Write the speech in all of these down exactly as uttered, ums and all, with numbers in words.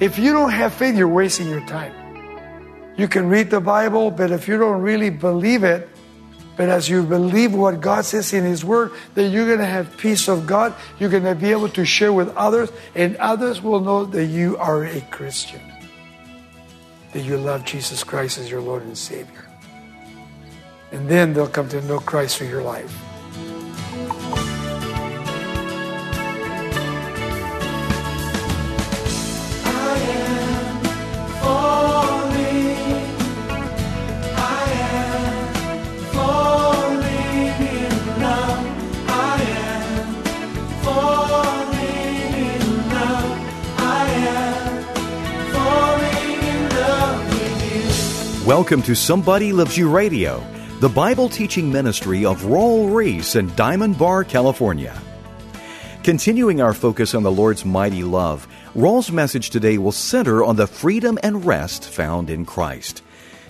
If you don't have faith, you're wasting your time. You can read the Bible, but if you don't really believe it, but as you believe what God says in His Word, then you're going to have peace of God. You're going to be able to share with others, and others will know that you are a Christian, that you love Jesus Christ as your Lord and Savior. And then they'll come to know Christ through your life. Welcome to Somebody Loves You Radio, the Bible teaching ministry of Raul Ries in Diamond Bar, California. Continuing our focus on the Lord's mighty love, Raul's message today will center on the freedom and rest found in Christ.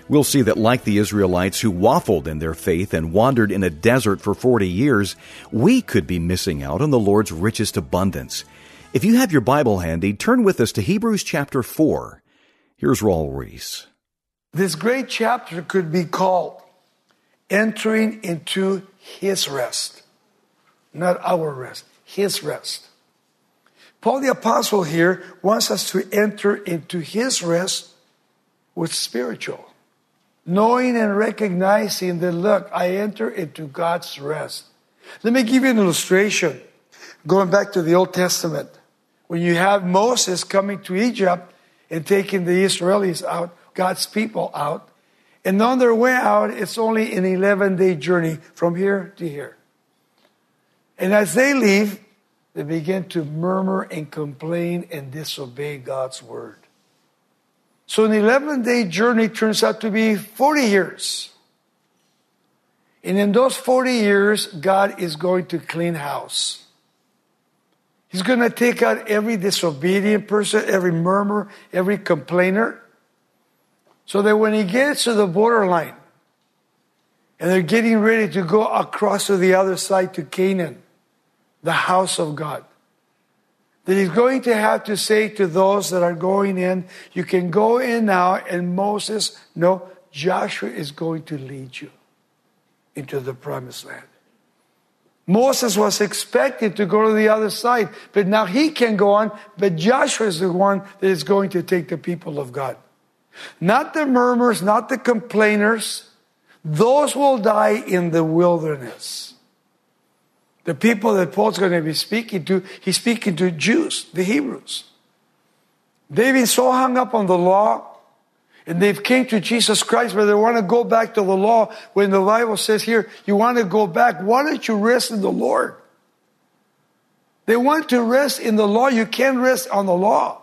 We'll see that like the Israelites who waffled in their faith and wandered in a desert for forty years, we could be missing out on the Lord's richest abundance. If you have your Bible handy, turn with us to Hebrews chapter four. Here's Raul Ries. This great chapter could be called Entering into His Rest. Not our rest, His rest. Paul the Apostle here wants us to enter into His rest with spiritual. Knowing and recognizing that, look, I enter into God's rest. Let me give you an illustration. Going back to the Old Testament. When you have Moses coming to Egypt and taking the Israelites out, God's people out. And on their way out, it's only an eleven-day journey from here to here. And as they leave, they begin to murmur and complain and disobey God's word. So an eleven-day journey turns out to be forty years. And in those forty years, God is going to clean house. He's going to take out every disobedient person, every murmur, every complainer. So that when he gets to the borderline, and they're getting ready to go across to the other side to Canaan, the house of God, that he's going to have to say to those that are going in, you can go in now, and Moses, no, Joshua is going to lead you into the promised land. Moses was expected to go to the other side, but now he can go on, but Joshua is the one that is going to take the people of God. Not the murmurs, not the complainers. Those will die in the wilderness. The people that Paul's going to be speaking to, he's speaking to Jews, the Hebrews. They've been so hung up on the law, and they've came to Jesus Christ, but they want to go back to the law when the Bible says here, you want to go back. Why don't you rest in the Lord? They want to rest in the law. You can't rest on the law.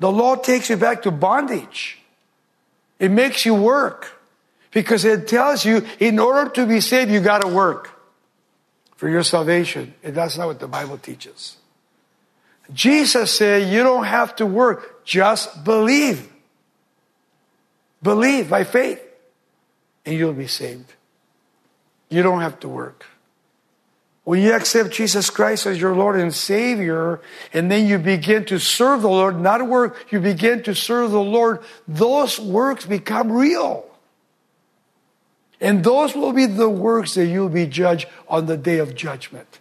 The law takes you back to bondage. It makes you work because it tells you in order to be saved, you got to work for your salvation. And that's not what the Bible teaches. Jesus said, you don't have to work. Just believe. Believe by faith and you'll be saved. You don't have to work. When you accept Jesus Christ as your Lord and Savior, and then you begin to serve the Lord, not work, you begin to serve the Lord, those works become real. And those will be the works that you'll be judged on the day of judgment.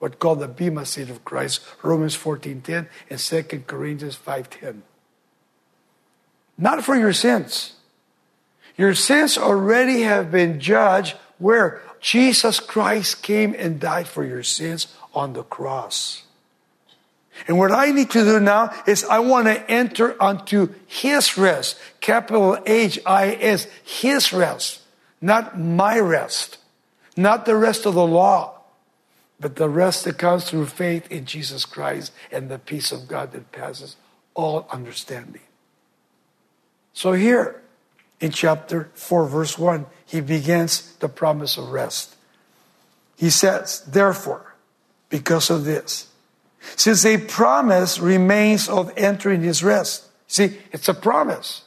What's called the Bema Seat of Christ, Romans fourteen ten and Second Corinthians five ten. Not for your sins. Your sins already have been judged where? Jesus Christ came and died for your sins on the cross. And what I need to do now is I want to enter unto His rest. Capital H I S. His rest. Not my rest. Not the rest of the law. But the rest that comes through faith in Jesus Christ and the peace of God that passes all understanding. So here, in chapter four, verse one, he begins the promise of rest. He says, therefore, because of this, since a promise remains of entering His rest. See, it's a promise.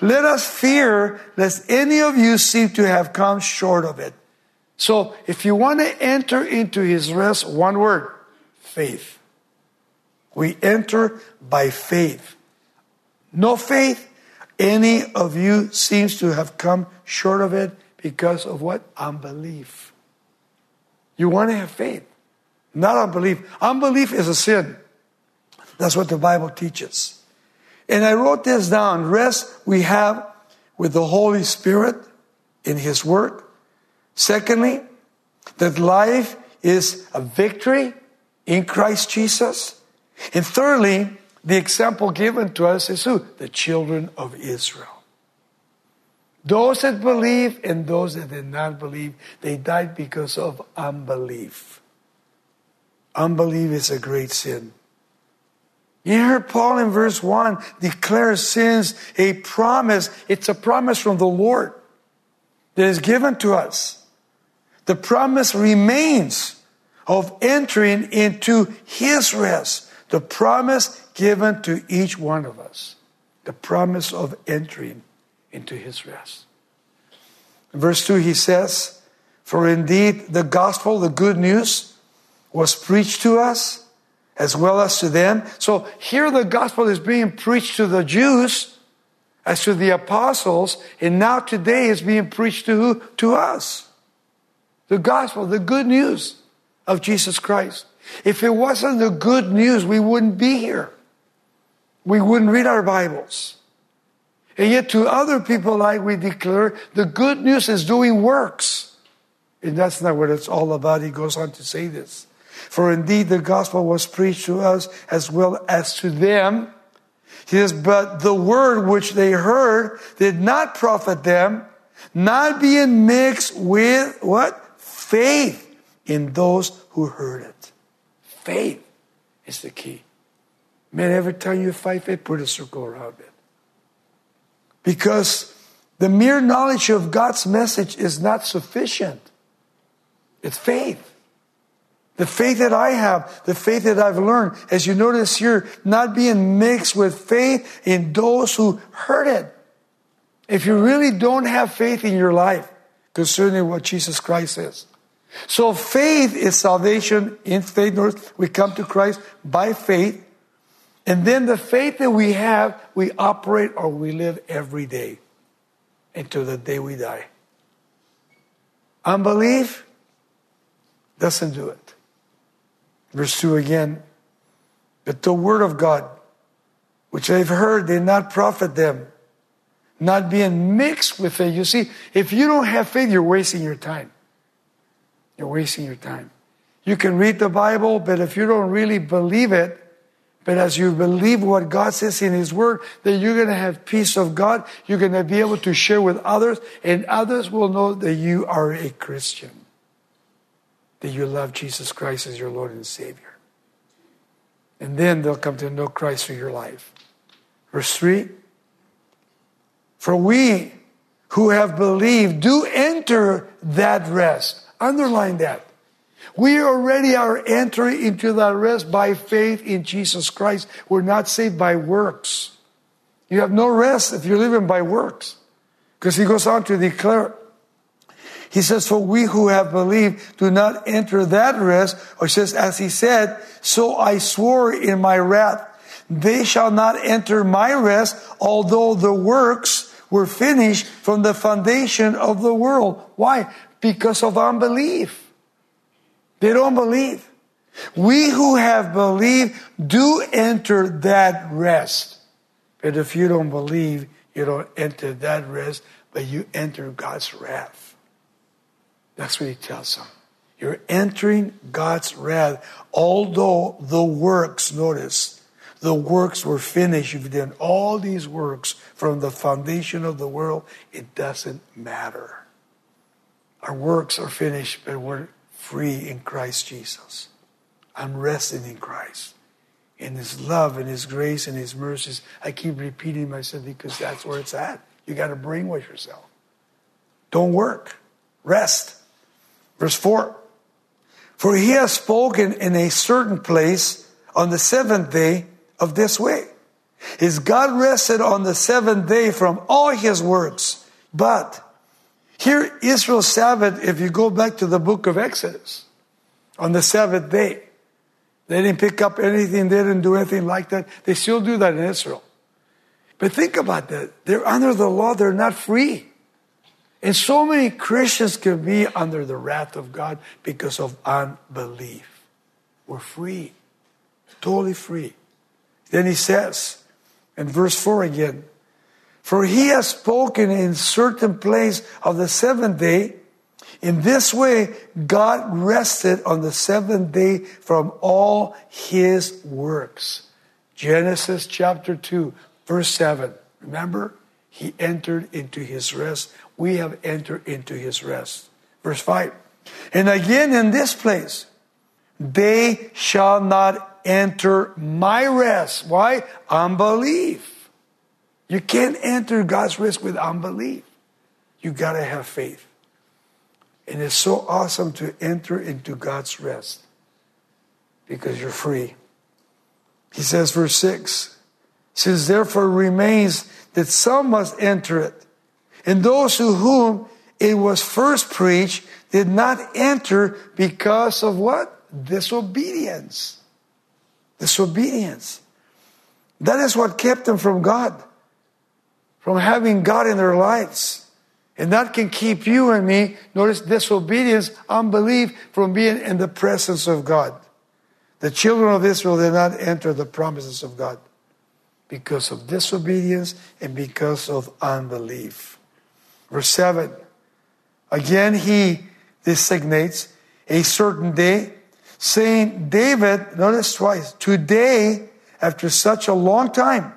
Let us fear lest any of you seem to have come short of it. So if you want to enter into His rest, one word, faith. We enter by faith. No faith, any of you seems to have come short of it because of what? Unbelief. You want to have faith, not unbelief. Unbelief is a sin. That's what the Bible teaches. And I wrote this down. Rest we have with the Holy Spirit in His work. Secondly, that life is a victory in Christ Jesus. And thirdly, the example given to us is who? The children of Israel. Those that believe and those that did not believe, they died because of unbelief. Unbelief is a great sin. You heard Paul in verse one declare sins a promise. It's a promise from the Lord that is given to us. The promise remains of entering into His rest. The promise given to each one of us. The promise of entering into His rest. In verse two he says, for indeed the gospel, the good news, was preached to us as well as to them. So here the gospel is being preached to the Jews as to the apostles, and now today it's being preached to who? To us. The gospel, the good news of Jesus Christ. If it wasn't the good news, we wouldn't be here. We wouldn't read our Bibles. And yet to other people, like we declare, the good news is doing works. And that's not what it's all about. He goes on to say this. For indeed the gospel was preached to us as well as to them. He says, but the word which they heard did not profit them, not being mixed with what? Faith in those who heard it. Faith is the key. Man, every time you fight faith, put a circle around it. Because the mere knowledge of God's message is not sufficient. It's faith. The faith that I have, the faith that I've learned, as you notice here, not being mixed with faith in those who heard it. If you really don't have faith in your life concerning what Jesus Christ is. So faith is salvation. In faith, we come to Christ by faith. And then the faith that we have, we operate or we live every day until the day we die. Unbelief doesn't do it. Verse two again. But the word of God, which they've heard, did not profit them, not being mixed with it. You see, if you don't have faith, you're wasting your time. You're wasting your time. You can read the Bible, but if you don't really believe it, but as you believe what God says in His word, then you're going to have peace of God. You're going to be able to share with others, and others will know that you are a Christian, that you love Jesus Christ as your Lord and Savior. And then they'll come to know Christ through your life. Verse three, for we who have believed do enter that rest. Underline that. We already are entering into that rest by faith in Jesus Christ. We're not saved by works. You have no rest if you're living by works. Because he goes on to declare, he says, for we who have believed do not enter that rest. Or says, as he said, so I swore in my wrath, they shall not enter my rest, although the works were finished from the foundation of the world. Why? Because of unbelief. They don't believe. We who have believed do enter that rest. But if you don't believe, you don't enter that rest, but you enter God's wrath. That's what he tells them. You're entering God's wrath, although the works, notice, the works were finished. You've done all these works from the foundation of the world. It doesn't matter. Our works are finished, but we're free in Christ Jesus. I'm resting in Christ. In His love, in His grace, in His mercies. I keep repeating myself because that's where it's at. You got to brainwash yourself. Don't work. Rest. Verse four. For He has spoken in a certain place on the seventh day of this way. His God rested on the seventh day from all His works. But here, Israel's Sabbath, if you go back to the book of Exodus, on the Sabbath day, They didn't pick up anything. They didn't do anything like that. They still do that in Israel. But think about that. They're under the law. They're not free. And so many Christians can be under the wrath of God because of unbelief. We're free. Totally free. Then he says, in verse four again, for he has spoken in certain place of the seventh day. In this way, God rested on the seventh day from all his works. Genesis chapter two, verse seven. Remember? He entered into his rest. We have entered into his rest. Verse five. And again in this place, they shall not enter my rest. Why? Unbelief. You can't enter God's rest with unbelief. You got to have faith. And it's so awesome to enter into God's rest because you're free. He says, verse six, since therefore remains that some must enter it, and those to whom it was first preached did not enter because of what? Disobedience. Disobedience. That is what kept them from God, from having God in their lives. And that can keep you and me, notice disobedience, unbelief, from being in the presence of God. The children of Israel did not enter the promises of God because of disobedience and because of unbelief. Verse seven, again he designates a certain day, saying, David, notice twice, today, after such a long time,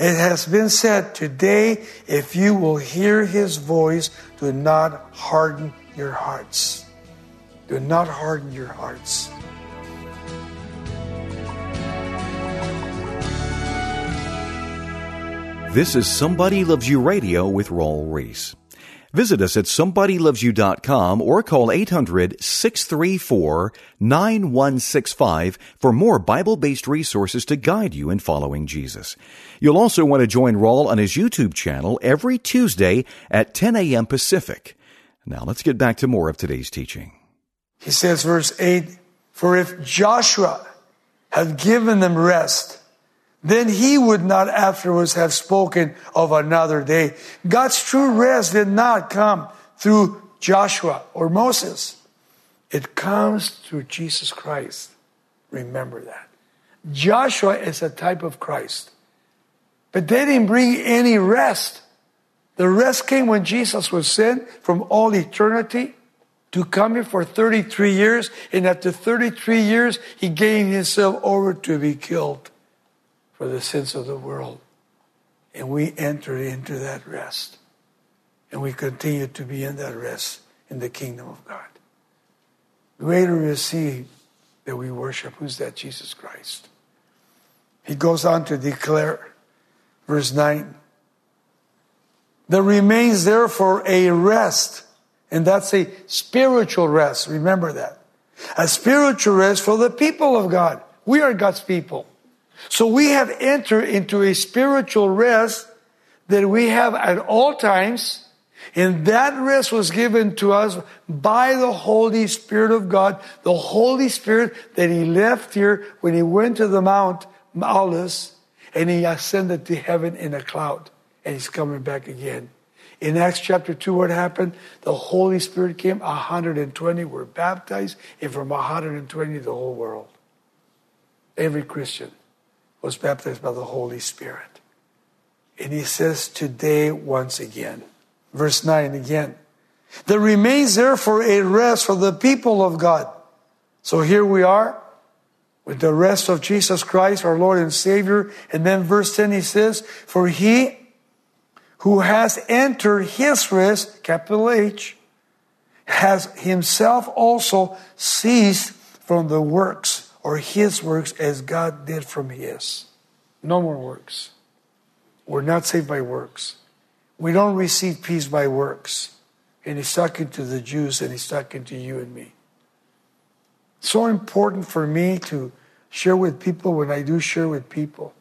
it has been said, today, if you will hear his voice, do not harden your hearts. Do not harden your hearts. This is Somebody Loves You Radio with Raul Ries. Visit us at somebody loves you dot com or call eight hundred, six three four, nine one six five for more Bible-based resources to guide you in following Jesus. You'll also want to join Raul on his YouTube channel every Tuesday at ten a.m. Pacific. Now let's get back to more of today's teaching. He says, verse eight, for if Joshua had given them rest, then he would not afterwards have spoken of another day. God's true rest did not come through Joshua or Moses. It comes through Jesus Christ. Remember that. Joshua is a type of Christ. But they didn't bring any rest. The rest came when Jesus was sent from all eternity to come here for thirty-three years. And after thirty-three years, he gave himself over to be killed for the sins of the world. And we enter into that rest. And we continue to be in that rest in the kingdom of God. Greater is he that we worship. Who's that? Jesus Christ. He goes on to declare, verse nine, there remains therefore a rest. And that's a spiritual rest. Remember that. A spiritual rest for the people of God. We are God's people. So we have entered into a spiritual rest that we have at all times. And that rest was given to us by the Holy Spirit of God. The Holy Spirit that he left here when he went to the Mount Olives and he ascended to heaven in a cloud. And he's coming back again. In Acts chapter two, what happened? The Holy Spirit came. one hundred twenty were baptized. And from one hundred twenty, the whole world. Every Christian was baptized by the Holy Spirit. And he says today once again, verse nine again, there remains therefore a rest for the people of God. So here we are with the rest of Jesus Christ, our Lord and Savior. And then verse ten, he says, for he who has entered his rest, capital H, has himself also ceased from the works, or his works as God did from his. No more works. We're not saved by works. We don't receive peace by works. And he's talking to the Jews and he's talking to you and me. So important for me to share with people when I do share with people.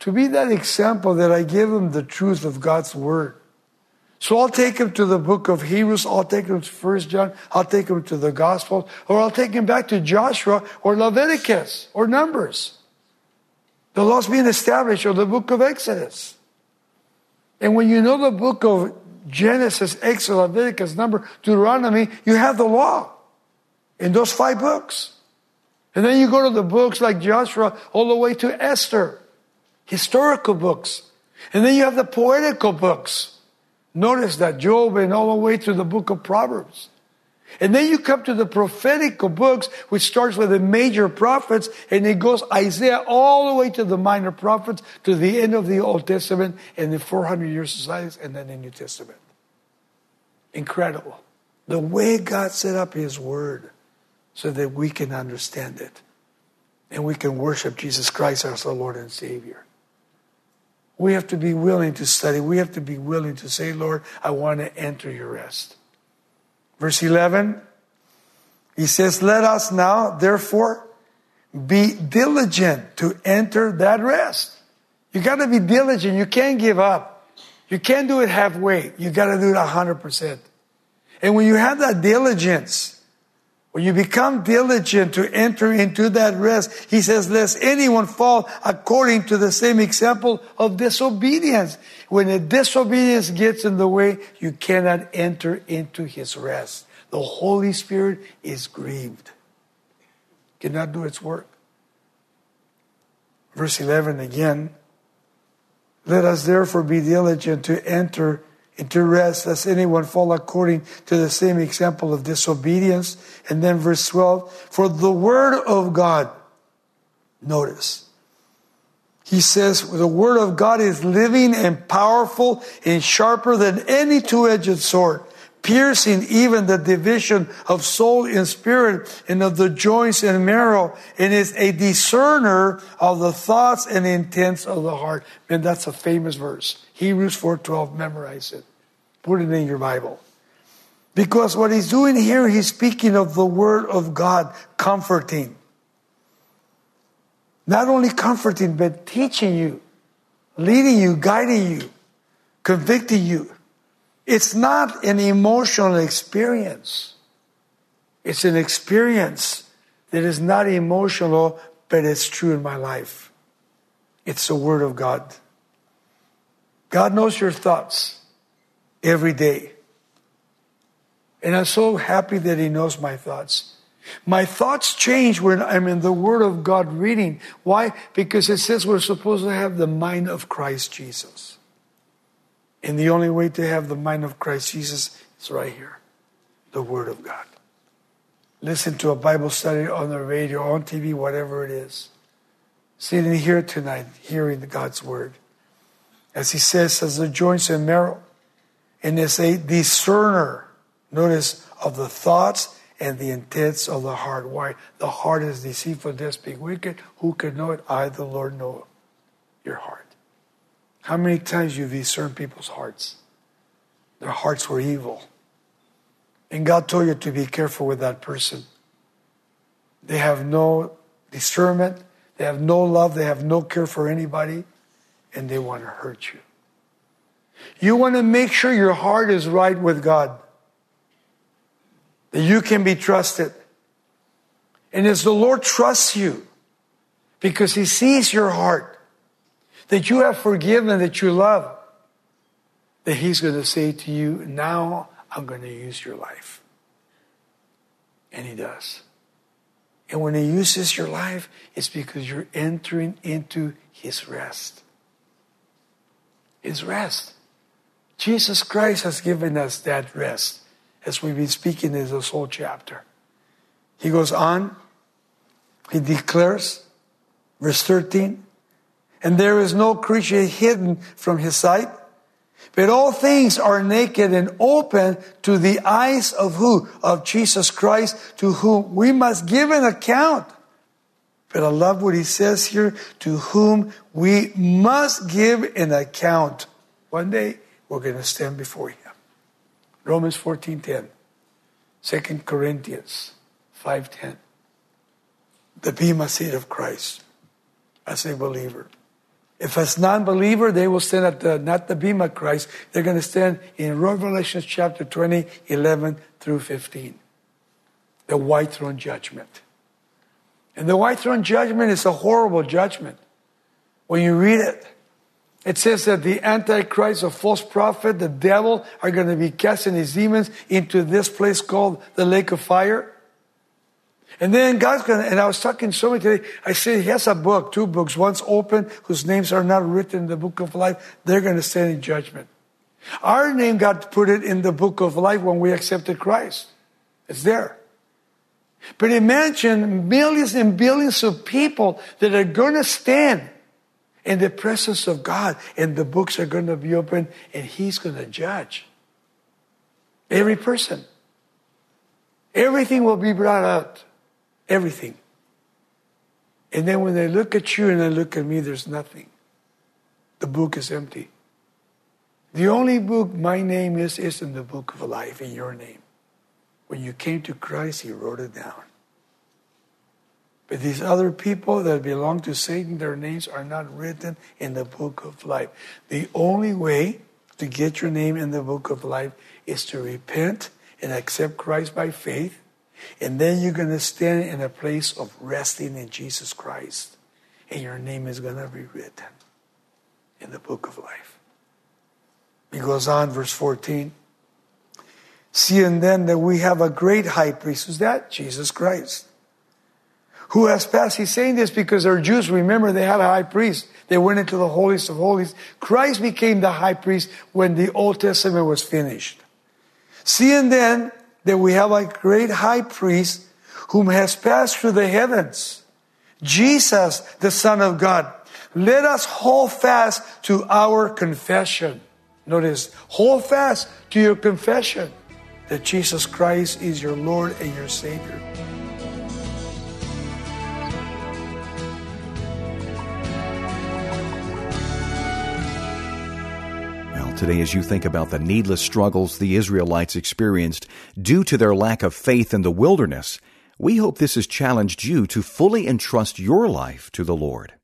To be that example that I give them the truth of God's word. So I'll take him to the book of Hebrews, I'll take him to First John, I'll take him to the Gospels, or I'll take him back to Joshua or Leviticus or Numbers. The law's being established, or the book of Exodus. And when you know the book of Genesis, Exodus, Leviticus, Numbers, Deuteronomy, you have the law in those five books. And then you go to the books like Joshua all the way to Esther, historical books. And then you have the poetical books. Notice that Job and all the way to the book of Proverbs. And then you come to the prophetical books, which starts with the major prophets, and it goes Isaiah all the way to the minor prophets, to the end of the Old Testament, and the four hundred year societies, and then the New Testament. Incredible. The way God set up his word, so that we can understand it. And we can worship Jesus Christ as our Lord and Savior. We have to be willing to study. We have to be willing to say, Lord, I want to enter your rest. Verse eleven, he says, let us now, therefore, be diligent to enter that rest. You got to be diligent. You can't give up. You can't do it halfway. You got to do it one hundred percent. And when you have that diligence, when you become diligent to enter into that rest, he says, lest anyone fall according to the same example of disobedience. When a disobedience gets in the way, you cannot enter into his rest. The Holy Spirit is grieved. Cannot do its work. Verse eleven again. Let us therefore be diligent to enter and to rest, lest anyone fall according to the same example of disobedience. And then verse twelve, for the word of God, notice, he says, the word of God is living and powerful and sharper than any two-edged sword, piercing even the division of soul and spirit and of the joints and marrow, and is a discerner of the thoughts and intents of the heart. Man, that's a famous verse. Hebrews four twelve, memorize it. Put it in your Bible. Because what he's doing here, he's speaking of the word of God, comforting. Not only comforting, but teaching you, leading you, guiding you, convicting you. It's not an emotional experience. It's an experience that is not emotional, but it's true in my life. It's the word of God. God knows your thoughts every day. And I'm so happy that he knows my thoughts. My thoughts change when I'm in the word of God reading. Why? Because it says we're supposed to have the mind of Christ Jesus. And the only way to have the mind of Christ Jesus is right here. The word of God. Listen to a Bible study on the radio, on T V, whatever it is. Sitting here tonight, hearing God's word. As he says, as the joints and marrow, and is a discerner, notice, of the thoughts and the intents of the heart. Why? The heart is deceitful, desperately wicked. Who can know it? I, the Lord, know your heart. How many times you've discerned people's hearts? Their hearts were evil. And God told you to be careful with that person. They have no discernment. They have no love. They have no care for anybody. And they want to hurt you. You want to make sure your heart is right with God. That you can be trusted. And as the Lord trusts you, because he sees your heart, that you have forgiven, that you love, that he's going to say to you, now I'm going to use your life. And he does. And when he uses your life, it's because you're entering into his rest. Is rest. Jesus Christ has given us that rest, as we've been speaking in this whole chapter. He goes on, he declares, verse thirteen, and there is no creature hidden from his sight, but all things are naked and open to the eyes of who? Of Jesus Christ, to whom we must give an account. But I love what he says here, to whom we must give an account. One day, we're going to stand before him. Romans fourteen ten, Second Corinthians five ten. The Bema Seat of Christ as a believer. If as non-believer, they will stand at the, not the Bema Christ. They're going to stand in Revelation chapter twenty, eleven through fifteen. The white throne judgment. And the white throne judgment is a horrible judgment. When you read it, it says that the Antichrist, a false prophet, the devil, are going to be cast and his demons into this place called the lake of fire. And then God's going to, and I was talking so many today, I said he has a book, two books, one's open, whose names are not written in the book of life. They're going to stand in judgment. Our name, God put it in the book of life when we accepted Christ. It's there. But imagine millions and billions of people that are going to stand in the presence of God, and the books are going to be open, and he's going to judge every person. Everything will be brought out. Everything. And then when they look at you and they look at me, there's nothing. The book is empty. The only book my name is, is in the book of life, in your name. When you came to Christ, he wrote it down. But these other people that belong to Satan, their names are not written in the book of life. The only way to get your name in the book of life is to repent and accept Christ by faith. And then you're going to stand in a place of resting in Jesus Christ. And your name is going to be written in the book of life. He goes on, verse fourteen. Seeing then that we have a great high priest. Who's that? Jesus Christ. Who has passed? He's saying this because they're Jews. Remember, they had a high priest. They went into the holiest of holies. Christ became the high priest when the Old Testament was finished. Seeing then that we have a great high priest whom has passed through the heavens, Jesus, the Son of God. Let us hold fast to our confession. Notice, hold fast to your confession that Jesus Christ is your Lord and your Savior. Today, as you think about the needless struggles the Israelites experienced due to their lack of faith in the wilderness, we hope this has challenged you to fully entrust your life to the Lord.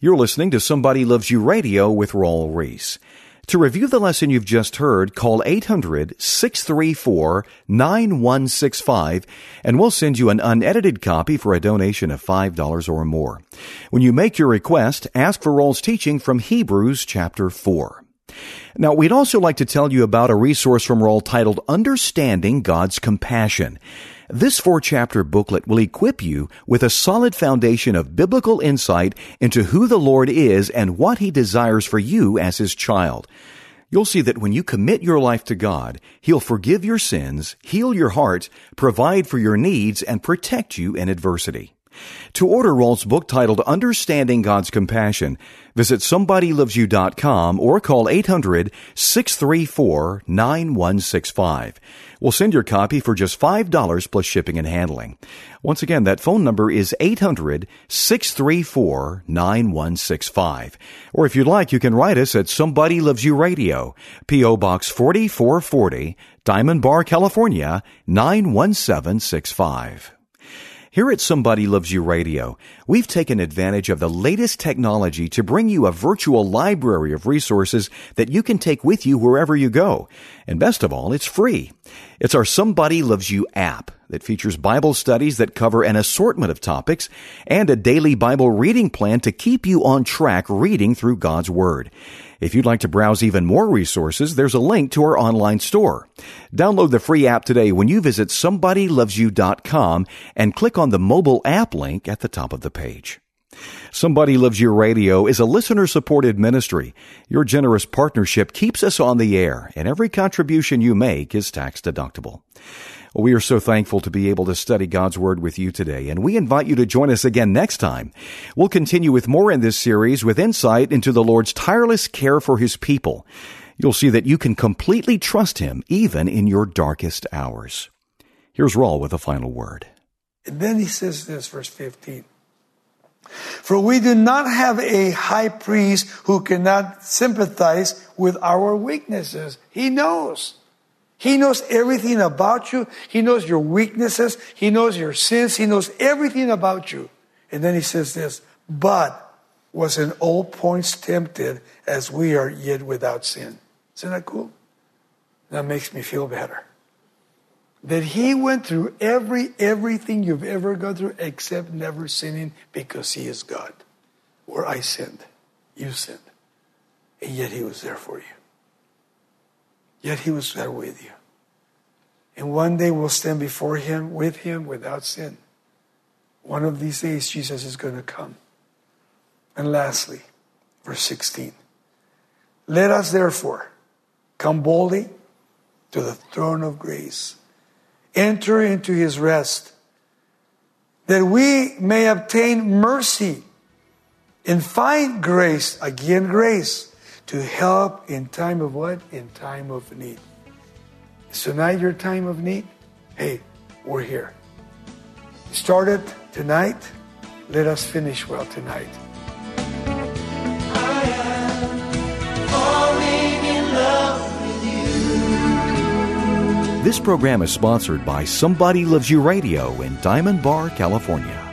You're listening to Somebody Loves You Radio with Raul Ries. To review the lesson you've just heard, call eight hundred, six three four, nine one six five, and we'll send you an unedited copy for a donation of five dollars or more. When you make your request, ask for Raul's teaching from Hebrews chapter four. Now, we'd also like to tell you about a resource from Raul titled Understanding God's Compassion. This four-chapter booklet will equip you with a solid foundation of biblical insight into who the Lord is and what He desires for you as His child. You'll see that when you commit your life to God, He'll forgive your sins, heal your heart, provide for your needs, and protect you in adversity. To order Raul's book titled Understanding God's Compassion, visit somebody loves you dot com or call eight hundred, six three four, nine one six five. We'll send your copy for just five dollars plus shipping and handling. Once again, that phone number is eight hundred, six three four, nine one six five. Or if you'd like, you can write us at Somebody Loves You Radio, P O. Box forty-four forty, Diamond Bar, California, nine one seven six five. Here at Somebody Loves You Radio, we've taken advantage of the latest technology to bring you a virtual library of resources that you can take with you wherever you go. And best of all, it's free. It's our Somebody Loves You app that features Bible studies that cover an assortment of topics and a daily Bible reading plan to keep you on track reading through God's Word. If you'd like to browse even more resources, there's a link to our online store. Download the free app today when you visit somebody loves you dot com and click on the mobile app link at the top of the page. Somebody Loves You Radio is a listener-supported ministry. Your generous partnership keeps us on the air, and every contribution you make is tax-deductible. We are so thankful to be able to study God's Word with you today, and we invite you to join us again next time. We'll continue with more in this series with insight into the Lord's tireless care for His people. You'll see that you can completely trust Him even in your darkest hours. Here's Raul with a final word. And then he says this, verse fifteen. For we do not have a high priest who cannot sympathize with our weaknesses. He knows. He knows everything about you. He knows your weaknesses. He knows your sins. He knows everything about you. And then he says this, but was in all points tempted as we are, yet without sin. Isn't that cool? That makes me feel better. That he went through every everything you've ever gone through except never sinning, because he is God. Where I sinned, you sinned. And yet he was there for you. Yet he was there with you. And one day we'll stand before him, with him, without sin. One of these days, Jesus is going to come. And lastly, verse sixteen. Let us therefore come boldly to the throne of grace. Enter into his rest, that we may obtain mercy and find grace, again grace, to help in time of what? In time of need. Is tonight your time of need? Hey, we're here. Started tonight. Let us finish well tonight. I am falling in love with you. This program is sponsored by Somebody Loves You Radio in Diamond Bar, California.